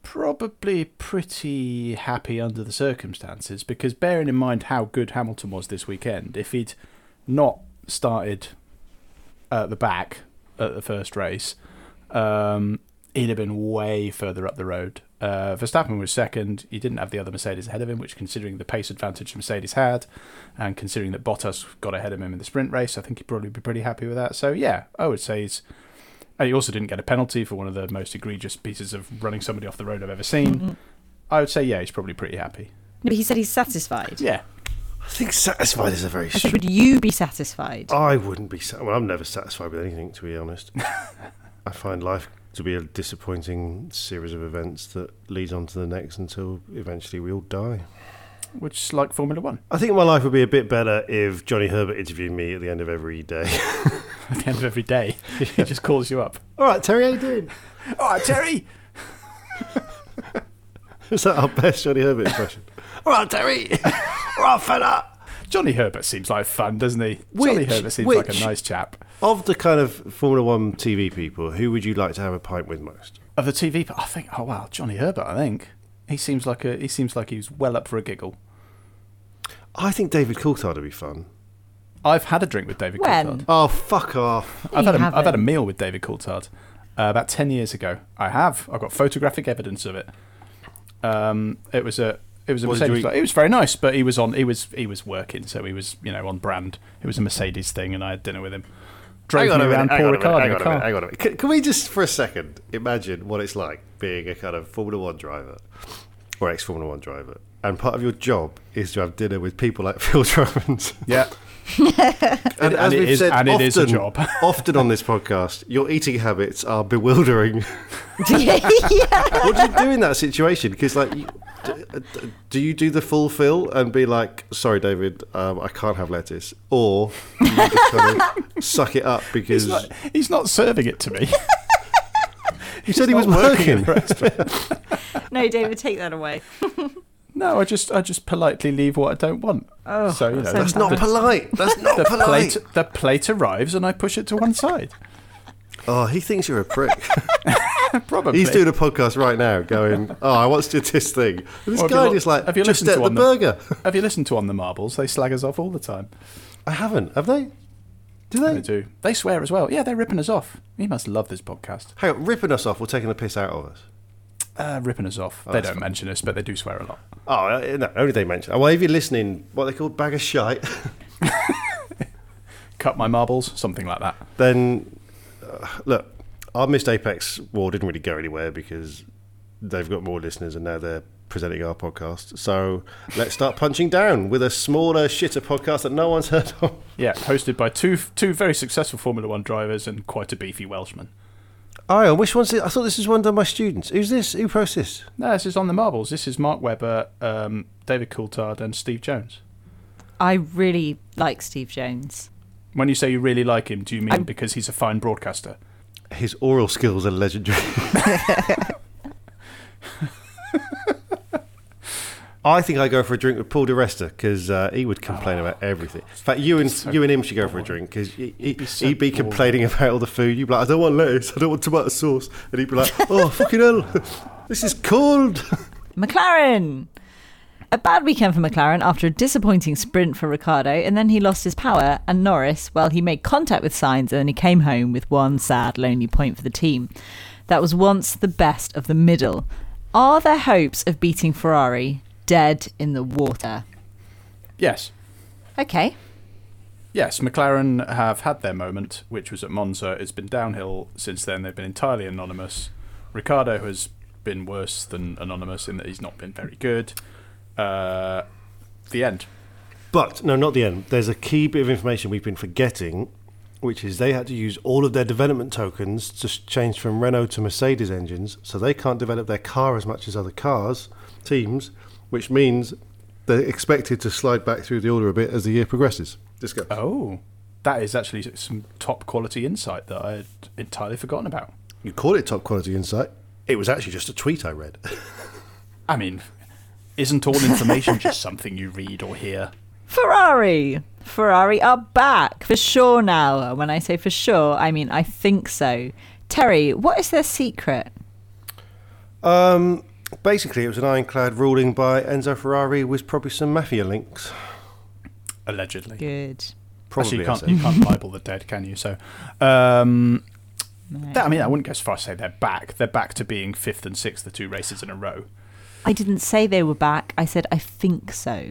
Probably pretty happy under the circumstances, because bearing in mind how good Hamilton was this weekend, if he'd not started at the back at the first race, he'd have been way further up the road. Verstappen was second. He didn't have the other Mercedes ahead of him, which, considering the pace advantage Mercedes had and considering that Bottas got ahead of him in the sprint race, I think he'd probably be pretty happy with that. So yeah, I would say he's... And he also didn't get a penalty for one of the most egregious pieces of running somebody off the road I've ever seen. Mm-hmm. I would say, yeah, he's probably pretty happy. No, but he said he's satisfied. Yeah. I think satisfied is a very... Would you be satisfied? I wouldn't be... I'm never satisfied with anything, to be honest. I find life to be a disappointing series of events that leads on to the next until eventually we all die. Which is like Formula One. I think my life would be a bit better if Johnny Herbert interviewed me at the end of every day. At the end of every day? Yeah. He just calls you up. All right, Terry, how you doing? All right, Terry! Is that our best Johnny Herbert impression? All right, Terry! All right, fella! Johnny Herbert seems like fun, doesn't he? Johnny Herbert seems like a nice chap. Of the kind of Formula One TV people, who would you like to have a pint with most? Of the TV people? I think, Johnny Herbert, I think. He seems like he was well up for a giggle. I think David Coulthard would be fun. I've had a drink with David Coulthard. Oh, fuck off! I've had a meal with David Coulthard about 10 years ago. I have. I've got photographic evidence of it. It was a Mercedes. It was very nice, but he was working, so he was on brand. It was a Mercedes thing, and I had dinner with him. Drove me around Paul Ricard in a car. Hang on a minute. Can we just for a second imagine what it's like being a kind of Formula One driver or ex-Formula One driver, and part of your job is to have dinner with people like Phil Tromans. Yeah. and it is a job. Often on this podcast, your eating habits are bewildering. What do you do in that situation? Because Do you do the full fill and be like, sorry, David, I can't have lettuce? Or do you just kind of suck it up because... He's not serving it to me. You said he was working. No, David, take that away. No, I just politely leave what I don't want. Oh, so, you know, that's not polite. That's not polite. The plate arrives and I push it to one side. Oh, he thinks you're a prick. Probably. He's doing a podcast right now going, oh, I once did this thing. And this guy is like, just get the burger. Have you listened to On the Marbles? They slag us off all the time. I haven't. Have they? Do they? They do. They swear as well. Yeah, they're ripping us off. You must love this podcast. Hang on, ripping us off or taking the piss out of us? Ripping us off. They don't mention us, but they do swear a lot. Oh, no, only they mention us. Well, if you're listening, what are they called? Bag of shite. Cut my marbles, something like that. Then, look, our Missed Apex war didn't really go anywhere because they've got more listeners and now they're presenting our podcast. So let's start punching down with a smaller, shitter podcast that no one's heard of. Yeah, hosted by two very successful Formula One drivers and quite a beefy Welshman. Oh, which one's it? I thought this was one done by students. Who's this? Who posts this? No, this is On the Marbles. This is Mark Webber, David Coulthard and Steve Jones. I really like Steve Jones. When you say you really like him, do you mean because he's a fine broadcaster? His oral skills are legendary. I think I go for a drink with Paul de Resta because he would complain about everything. In fact, you and him should go for a drink because he'd be complaining about all the food. You'd be like, I don't want lettuce, I don't want tomato sauce. And he'd be like, oh, fucking hell, this is cold. McLaren. A bad weekend for McLaren after a disappointing sprint for Ricciardo, and then he lost his power and Norris. Well, he made contact with Sainz and then he came home with one sad, lonely point for the team. That was once the best of the middle. Are their hopes of beating Ferrari dead in the water? Yes. Okay. Yes, McLaren have had their moment, which was at Monza. It's been downhill since then. They've been entirely anonymous. Ricciardo has been worse than anonymous in that he's not been very good. The end. But, no, not the end. There's a key bit of information we've been forgetting, which is they had to use all of their development tokens to change from Renault to Mercedes engines, so they can't develop their car as much as other cars, teams, which means they're expected to slide back through the order a bit as the year progresses. Discuss. Oh, that is actually some top quality insight that I had entirely forgotten about. You call it top quality insight. It was actually just a tweet I read. I mean... Isn't all information just something you read or hear? Ferrari are back, for sure now. When I say for sure, I mean I think so. Terry, what is their secret? Basically, it was an ironclad ruling by Enzo Ferrari with probably some mafia links. Allegedly. Good. Probably. Actually, you can't libel the dead, can you? So, no. I mean, I wouldn't go as far as say they're back. They're back to being 5th and 6th, the two races in a row. I didn't say they were back. I said, I think so.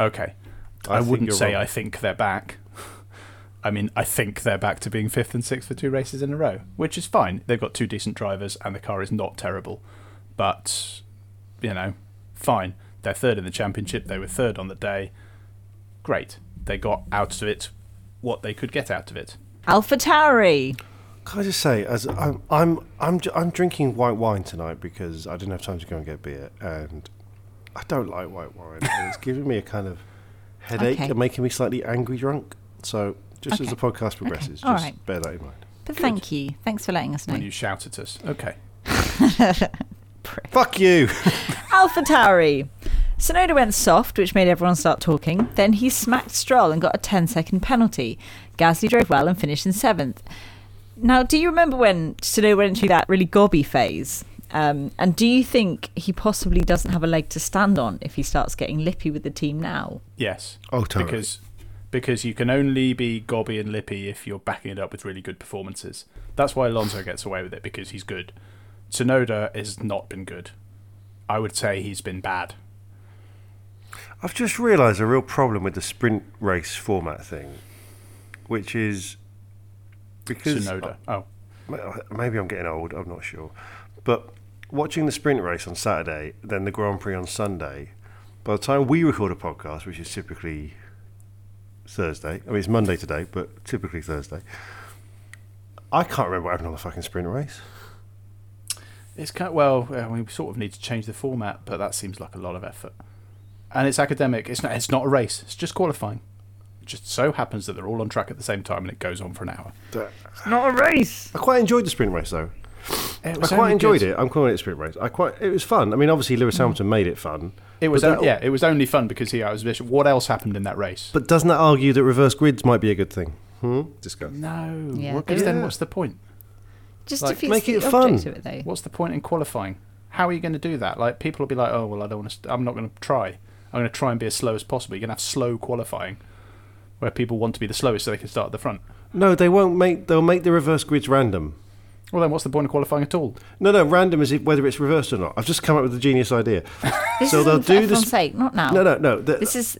Okay. I wouldn't say wrong. I think they're back. I mean, I think they're back to being 5th and 6th for two races in a row, which is fine. They've got two decent drivers and the car is not terrible. But, you know, fine. They're 3rd in the championship. They were 3rd on the day. Great. They got out of it what they could get out of it. AlphaTauri. Can I just say, as I'm drinking white wine tonight because I didn't have time to go and get beer, and I don't like white wine. And it's giving me a kind of headache and making me slightly angry drunk. So just as the podcast progresses, just bear that in mind. But thank you. Thanks for letting us know. When you shout at us. Okay. Fuck you. AlphaTauri. Tsunoda went soft, which made everyone start talking. Then he smacked Stroll and got a 10-second penalty. Gasly drove well and finished in 7th. Now, do you remember when Tsunoda went into that really gobby phase? And do you think he possibly doesn't have a leg to stand on if he starts getting lippy with the team now? Yes. Oh, totally. Because you can only be gobby and lippy if you're backing it up with really good performances. That's why Alonso gets away with it, because he's good. Tsunoda has not been good. I would say he's been bad. I've just realised a real problem with the sprint race format thing, which is... Because Tsunoda. Maybe I'm getting old, I'm not sure. But watching the sprint race on Saturday, then the Grand Prix on Sunday, by the time we record a podcast, which is typically Thursday, I mean it's Monday today, but typically Thursday, I can't remember what happened on the fucking sprint race. It's kind of, well, we sort of need to change the format, but that seems like a lot of effort. And it's academic. It's not a race. It's just qualifying. It just so happens that they're all on track at the same time, and it goes on for an hour. It's not a race. I quite enjoyed the sprint race, though. I quite enjoyed it. I'm calling it a sprint race. It was fun. I mean, obviously, Lewis Hamilton made it fun. It was only fun because he was. What else happened in that race? But doesn't that argue that reverse grids might be a good thing? Discuss. No, because then what's the point? Just like, to make it fun. What's the point in qualifying? How are you going to do that? Like, people will be like, "Oh, well, I don't want to. I'm not going to try. I'm going to try and be as slow as possible." You're going to have slow qualifying, where people want to be the slowest so they can start at the front. No, they won't make. They'll make the reverse grids random. Well, then what's the point of qualifying at all? No, random is whether it's reversed or not. I've just come up with a genius idea. This is on F1's sake, not now. No. This is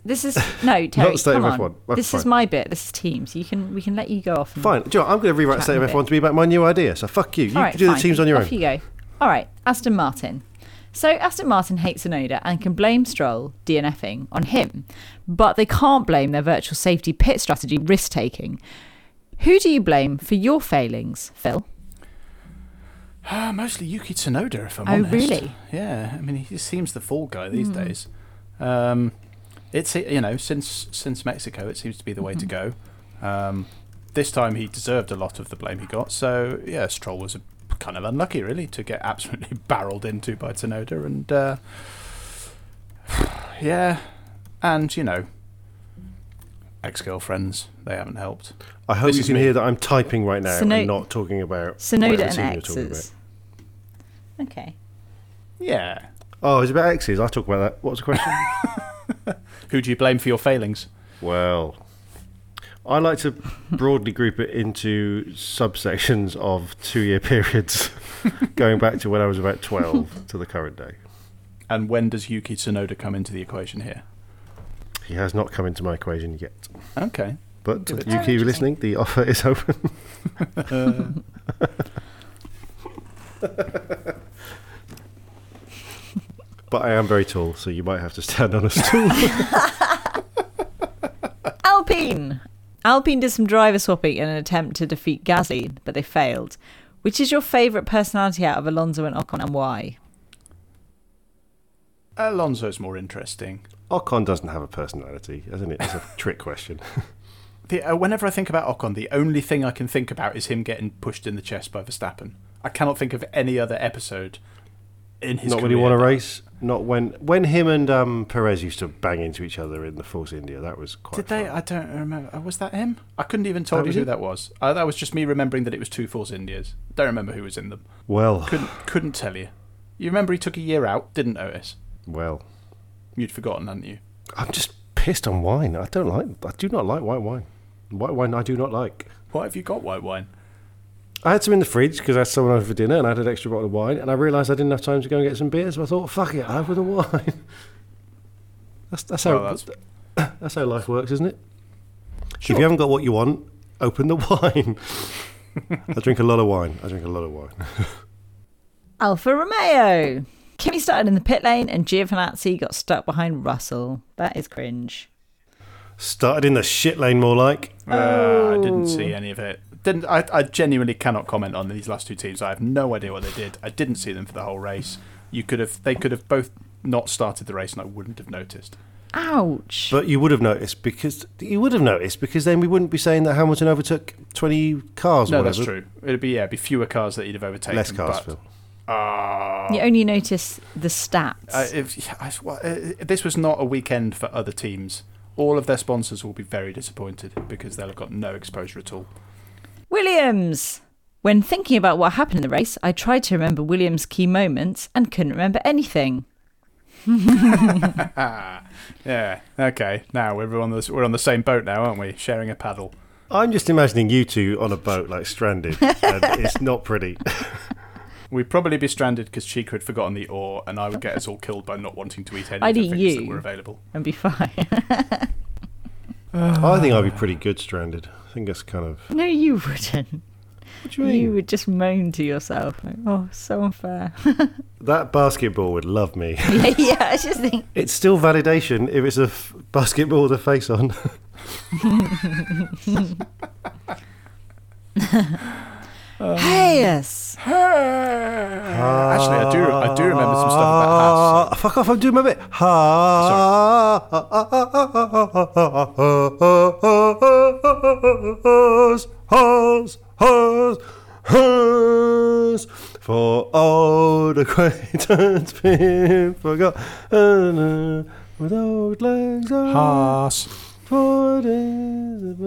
Terry, come on. This is my bit. This is teams. We can let you go off. Fine. Do you know, I'm going to rewrite State of F1 to be about my new idea. So fuck you. You can do the teams on your own. Off you go. All right. Aston Martin. So Aston Martin hates Tsunoda and can blame Stroll DNFing on him, but they can't blame their virtual safety pit strategy risk taking. Who do you blame for your failings, Phil? Mostly Yuki Tsunoda, if I'm honest. Oh, really? Yeah, I mean, he seems the fall guy these days. It's since Mexico, it seems to be the way to go. This time he deserved a lot of the blame he got. So yeah, Stroll was kind of unlucky, really, to get absolutely barreled into by Tsunoda, and ex-girlfriends, they haven't helped. I hope you can hear that I'm typing right now and not talking about Tsunoda and exes. Okay. Yeah. Oh, it's about exes. I'll talk about that. What was the question? Who do you blame for your failings? Well, I like to broadly group it into subsections of 2-year periods, going back to when I was about 12 to the current day. And when does Yuki Tsunoda come into the equation here? He has not come into my equation yet. Okay. But you keep listening, the offer is open. But I am very tall, so you might have to stand on a stool. Alpine did some driver swapping in an attempt to defeat Gasly, but they failed. Which is your favourite personality out of Alonso and Ocon, and why? Alonso's more interesting. Ocon doesn't have a personality, doesn't it? It's a trick question. Whenever I think about Ocon, the only thing I can think about is him getting pushed in the chest by Verstappen. I cannot think of any other episode in his career. Not when he won a race. Not when him and Perez used to bang into each other in the Force India. That was quite. Did they? I don't remember. Was that him? I couldn't even tell you who that was. That was just me remembering that it was 2 Force Indias. Don't remember who was in them. Well, couldn't tell you. You remember he took a year out? Didn't notice. Well, you'd forgotten, hadn't you? I'm just pissed on wine. I do not like white wine. White wine I do not like. Why have you got white wine? I had some in the fridge because I had someone over for dinner and I had an extra bottle of wine, and I realised I didn't have time to go and get some beer, so I thought, fuck it, I'll have with the wine. That's how life works, isn't it? Sure. If you haven't got what you want, open the wine. I drink a lot of wine. Alfa Romeo. Kimi started in the pit lane and Giovinazzi got stuck behind Russell. That is cringe. Started in the shit lane, more like. I didn't see any of it. I genuinely cannot comment on these last two teams. I have no idea what they did. I didn't see them for the whole race. They could have both not started the race and I wouldn't have noticed. Ouch. But you would have noticed because then we wouldn't be saying that Hamilton overtook 20 cars or whatever. No, that's true. It'd be fewer cars that he'd have overtaken. Less cars, Phil. You only notice the stats. This was not a weekend for other teams. All of their sponsors will be very disappointed because they'll have got no exposure at all. Williams. When thinking about what happened in the race, I tried to remember Williams' key moments and couldn't remember anything. Yeah. Okay. Now we're on the same boat now, aren't we? Sharing a paddle. I'm just imagining you two on a boat, like stranded. And it's not pretty. We'd probably be stranded because Chica had forgotten the oar, and I would get us all killed by not wanting to eat any of the things that were available. And be fine. I think I'd be pretty good stranded. I think that's kind of... No, you wouldn't. What do you mean? You would just moan to yourself. Like, oh, so unfair. That basketball would love me. Yeah, I just think... It's still validation if it's a basketball with a face on. Haas. Actually, I do remember some stuff about Haas. Fuck off! I do remember it. Haas. For all the great times been forgotten, with old legs on Haas. For days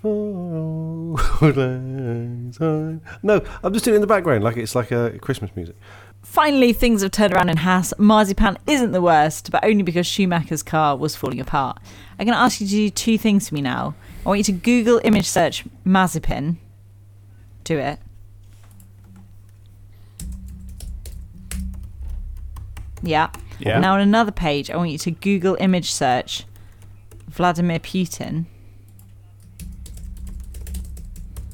for old legs on. No, I'm just doing it in the background like it's like a Christmas music. Finally, things have turned around in Haas. Marzipan isn't the worst, but only because Schumacher's car was falling apart. I'm going to ask you to do two things for me now. I want you to Google image search Marzipan. Do it. Yeah. Now on another page, I want you to Google image search Vladimir Putin.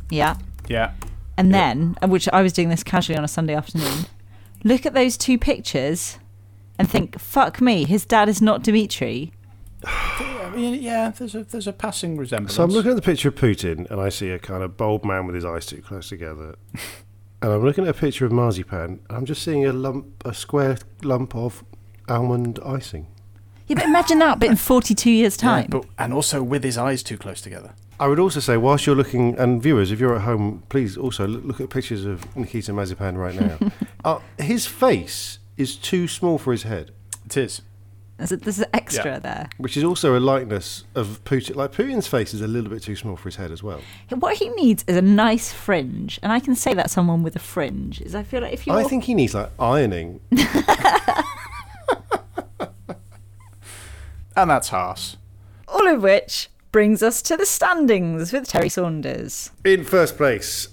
Yeah. Yeah. And then, which I was doing this casually on a Sunday afternoon, look at those two pictures and think, fuck me, his dad is not Dmitry. Yeah, there's a passing resemblance. So I'm looking at the picture of Putin and I see a kind of bald man with his eyes too close together. And I'm looking at a picture of marzipan, and I'm just seeing a square lump of almond icing. Yeah, but imagine that, but in 42 years' time. Yeah, and also with his eyes too close together. I would also say, whilst you're looking, and viewers, if you're at home, please also look at pictures of Nikita Mazepan right now. His face is too small for his head. It is. There's an extra there. Which is also a likeness of Putin. Like, Putin's face is a little bit too small for his head as well. What he needs is a nice fringe. And I can say that someone with a fringe is, I feel like if you... I think he needs, like, ironing. And that's Haas. All of which brings us to the standings with Terry Saunders. In first place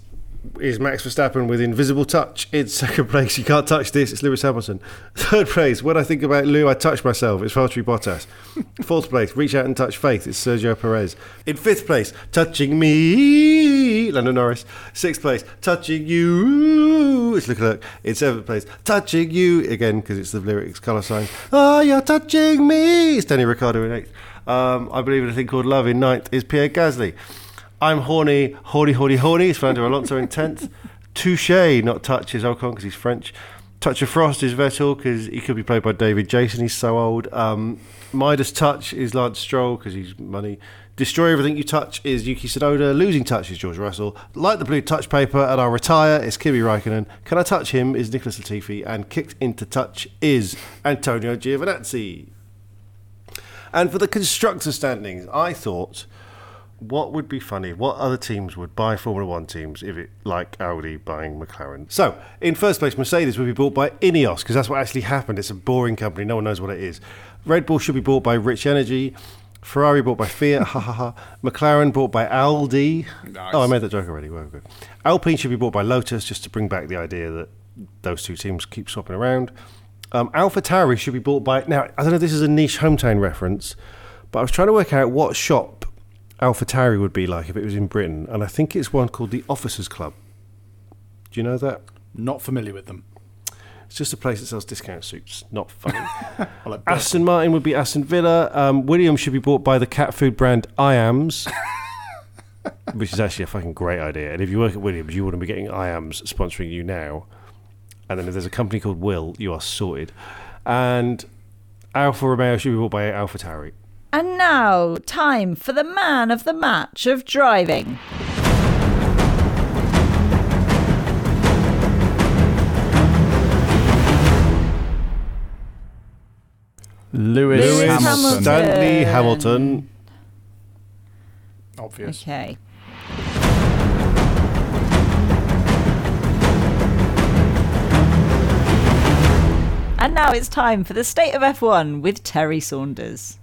is Max Verstappen with Invisible Touch. In second place, you can't touch this, it's Lewis Hamilton. Third place, When I Think About Lou, I Touch Myself, it's Valtteri Bottas. Fourth place, Reach Out and Touch Faith, it's Sergio Perez. In fifth place, Touching Me, Lando Norris. Sixth place, Touching You, it's Leclerc. In seventh place, Touching You, again, because it's the lyrics, colour sign. Oh, you're touching me, it's Danny Ricciardo in eighth. I Believe in a Thing Called Love in ninth is Pierre Gasly. I'm horny, horny, horny, horny. It's Fernando Alonso in 10th. Touché, not touch, is Ocon because he's French. Touch of Frost is Vettel because he could be played by David Jason. He's so old. Midas Touch is Lance Stroll because he's money. Destroy Everything You Touch is Yuki Tsunoda. Losing Touch is George Russell. Light the Blue Touch Paper and I'll Retire is Kimi Raikkonen. Can I Touch Him is Nicholas Latifi. And Kicked Into Touch is Antonio Giovinazzi. And for the constructor standings, I thought... What would be funny? What other teams would buy Formula One teams if it, like Audi buying McLaren? So, in first place, Mercedes would be bought by Ineos, because that's what actually happened. It's a boring company. No one knows what it is. Red Bull should be bought by Rich Energy. Ferrari bought by Fiat. Ha ha ha. McLaren bought by Aldi. Nice. Oh, I made that joke already. Well, good. Alpine should be bought by Lotus, just to bring back the idea that those two teams keep swapping around. AlphaTauri should be bought by... Now, I don't know if this is a niche hometown reference, but I was trying to work out what shop AlphaTauri would be like if it was in Britain, and I think it's one called the Officers Club. Do you know that? Not familiar with them. It's just a place that sells discount suits. Not funny. Like Aston Martin would be Aston Villa. Williams should be bought by the cat food brand Iams, which is actually a fucking great idea. And if you work at Williams, you wouldn't be getting Iams sponsoring you now. And then if there's a company called Will, you are sorted. And Alfa Romeo should be bought by AlphaTauri. And now, time for the man of the match of driving. Lewis Hamilton. Stanley Hamilton. Obvious. Okay. And now it's time for the State of F1 with Terry Saunders.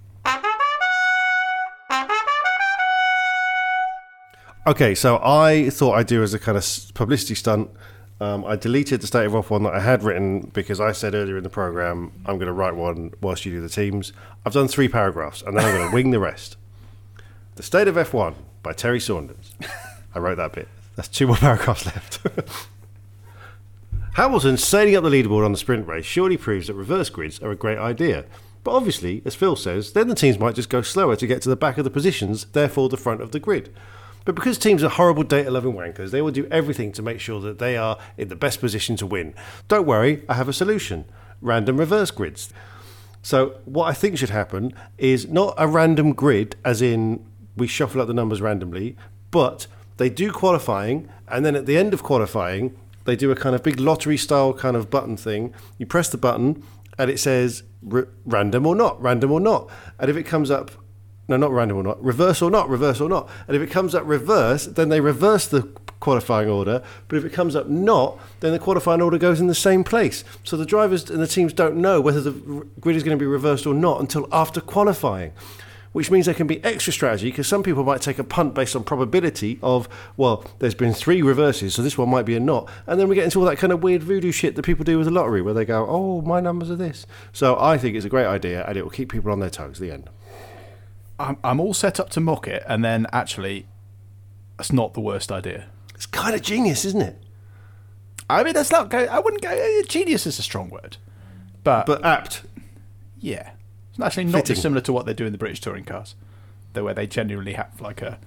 Okay, so I thought I'd do as a kind of publicity stunt. I deleted the State of F1 that I had written because I said earlier in the programme, I'm going to write one whilst you do the teams. I've done 3 paragraphs and then I'm going to wing the rest. The State of F1 by Terry Saunders. I wrote that bit. That's 2 more paragraphs left. Hamilton sailing up the leaderboard on the sprint race surely proves that reverse grids are a great idea. But obviously, as Phil says, then the teams might just go slower to get to the back of the positions, therefore the front of the grid. But because teams are horrible data-loving wankers, they will do everything to make sure that they are in the best position to win. Don't worry, I have a solution. Random reverse grids. So what I think should happen is not a random grid, as in we shuffle up the numbers randomly, but they do qualifying, and then at the end of qualifying, they do a kind of big lottery-style kind of button thing. You press the button, and it says random or not. And if it comes up... No, not random or not. Reverse or not. And if it comes up reverse, then they reverse the qualifying order. But if it comes up not, then the qualifying order goes in the same place. So the drivers and the teams don't know whether the grid is going to be reversed or not until after qualifying, which means there can be extra strategy because some people might take a punt based on probability of, well, there's been three reverses, so this one might be a not. And then we get into all that kind of weird voodoo shit that people do with the lottery where they go, oh, my numbers are this. So I think it's a great idea and it will keep people on their toes at the end. I'm all set up to mock it, and then actually, that's not the worst idea. It's kind of genius, isn't it? I mean, that's not. I wouldn't go. Genius is a strong word, but apt. Yeah, it's actually not dissimilar to what they do in the British touring cars, where they genuinely have like a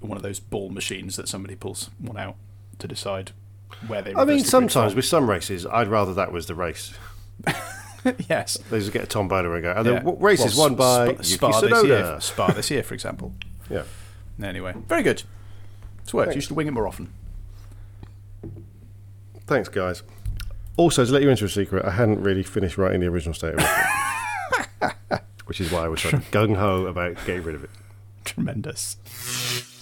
one of those ball machines that somebody pulls one out to decide where they. I mean, sometimes with some races, I'd rather that was the race. Yes. They just get a tombola and go, and the race is won by Yuki Tsunoda. Spa this year, for example. Yeah. Anyway, very good. It's worked. Thanks. You should wing it more often. Thanks, guys. Also, to let you into a secret, I hadn't really finished writing the original statement, which is why I was so gung-ho about getting rid of it. Tremendous.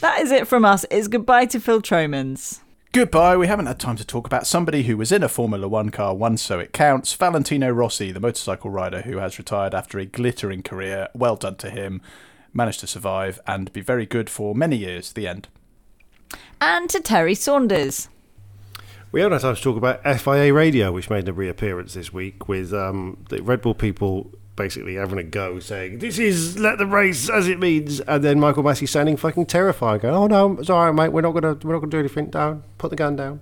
That is it from us. It's goodbye to Phil Tromans. Goodbye, we haven't had time to talk about somebody who was in a Formula One car once, so it counts. Valentino Rossi, the motorcycle rider who has retired after a glittering career. Well done to him. Managed to survive and be very good for many years, the end. And to Terry Saunders. We haven't had time to talk about FIA Radio, which made a reappearance this week with the Red Bull people basically having a go, saying, this is let the race as it means, and then Michael Massey sounding fucking terrified, going, oh no, it's all right, mate, we're not gonna do anything, down, put the gun down.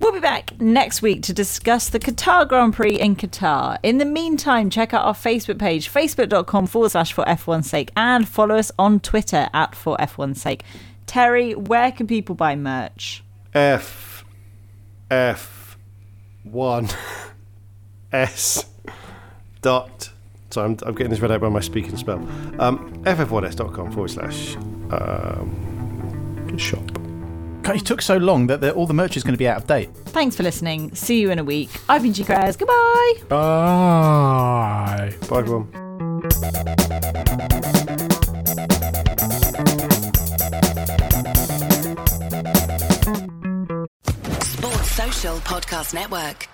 We'll be back next week to discuss the Qatar Grand Prix in Qatar. In the meantime, check out our Facebook page, facebook.com/For F1's Sake, and follow us on Twitter @For F1's Sake. Terry, where can people buy merch? FF1S So I'm getting this read out by my speak and spell. FF1S.com/shop. God, you took so long that all the merch is going to be out of date. Thanks for listening. See you in a week. I've been G-Cres. Goodbye. Bye. Bye, everyone. Sports Social Podcast Network.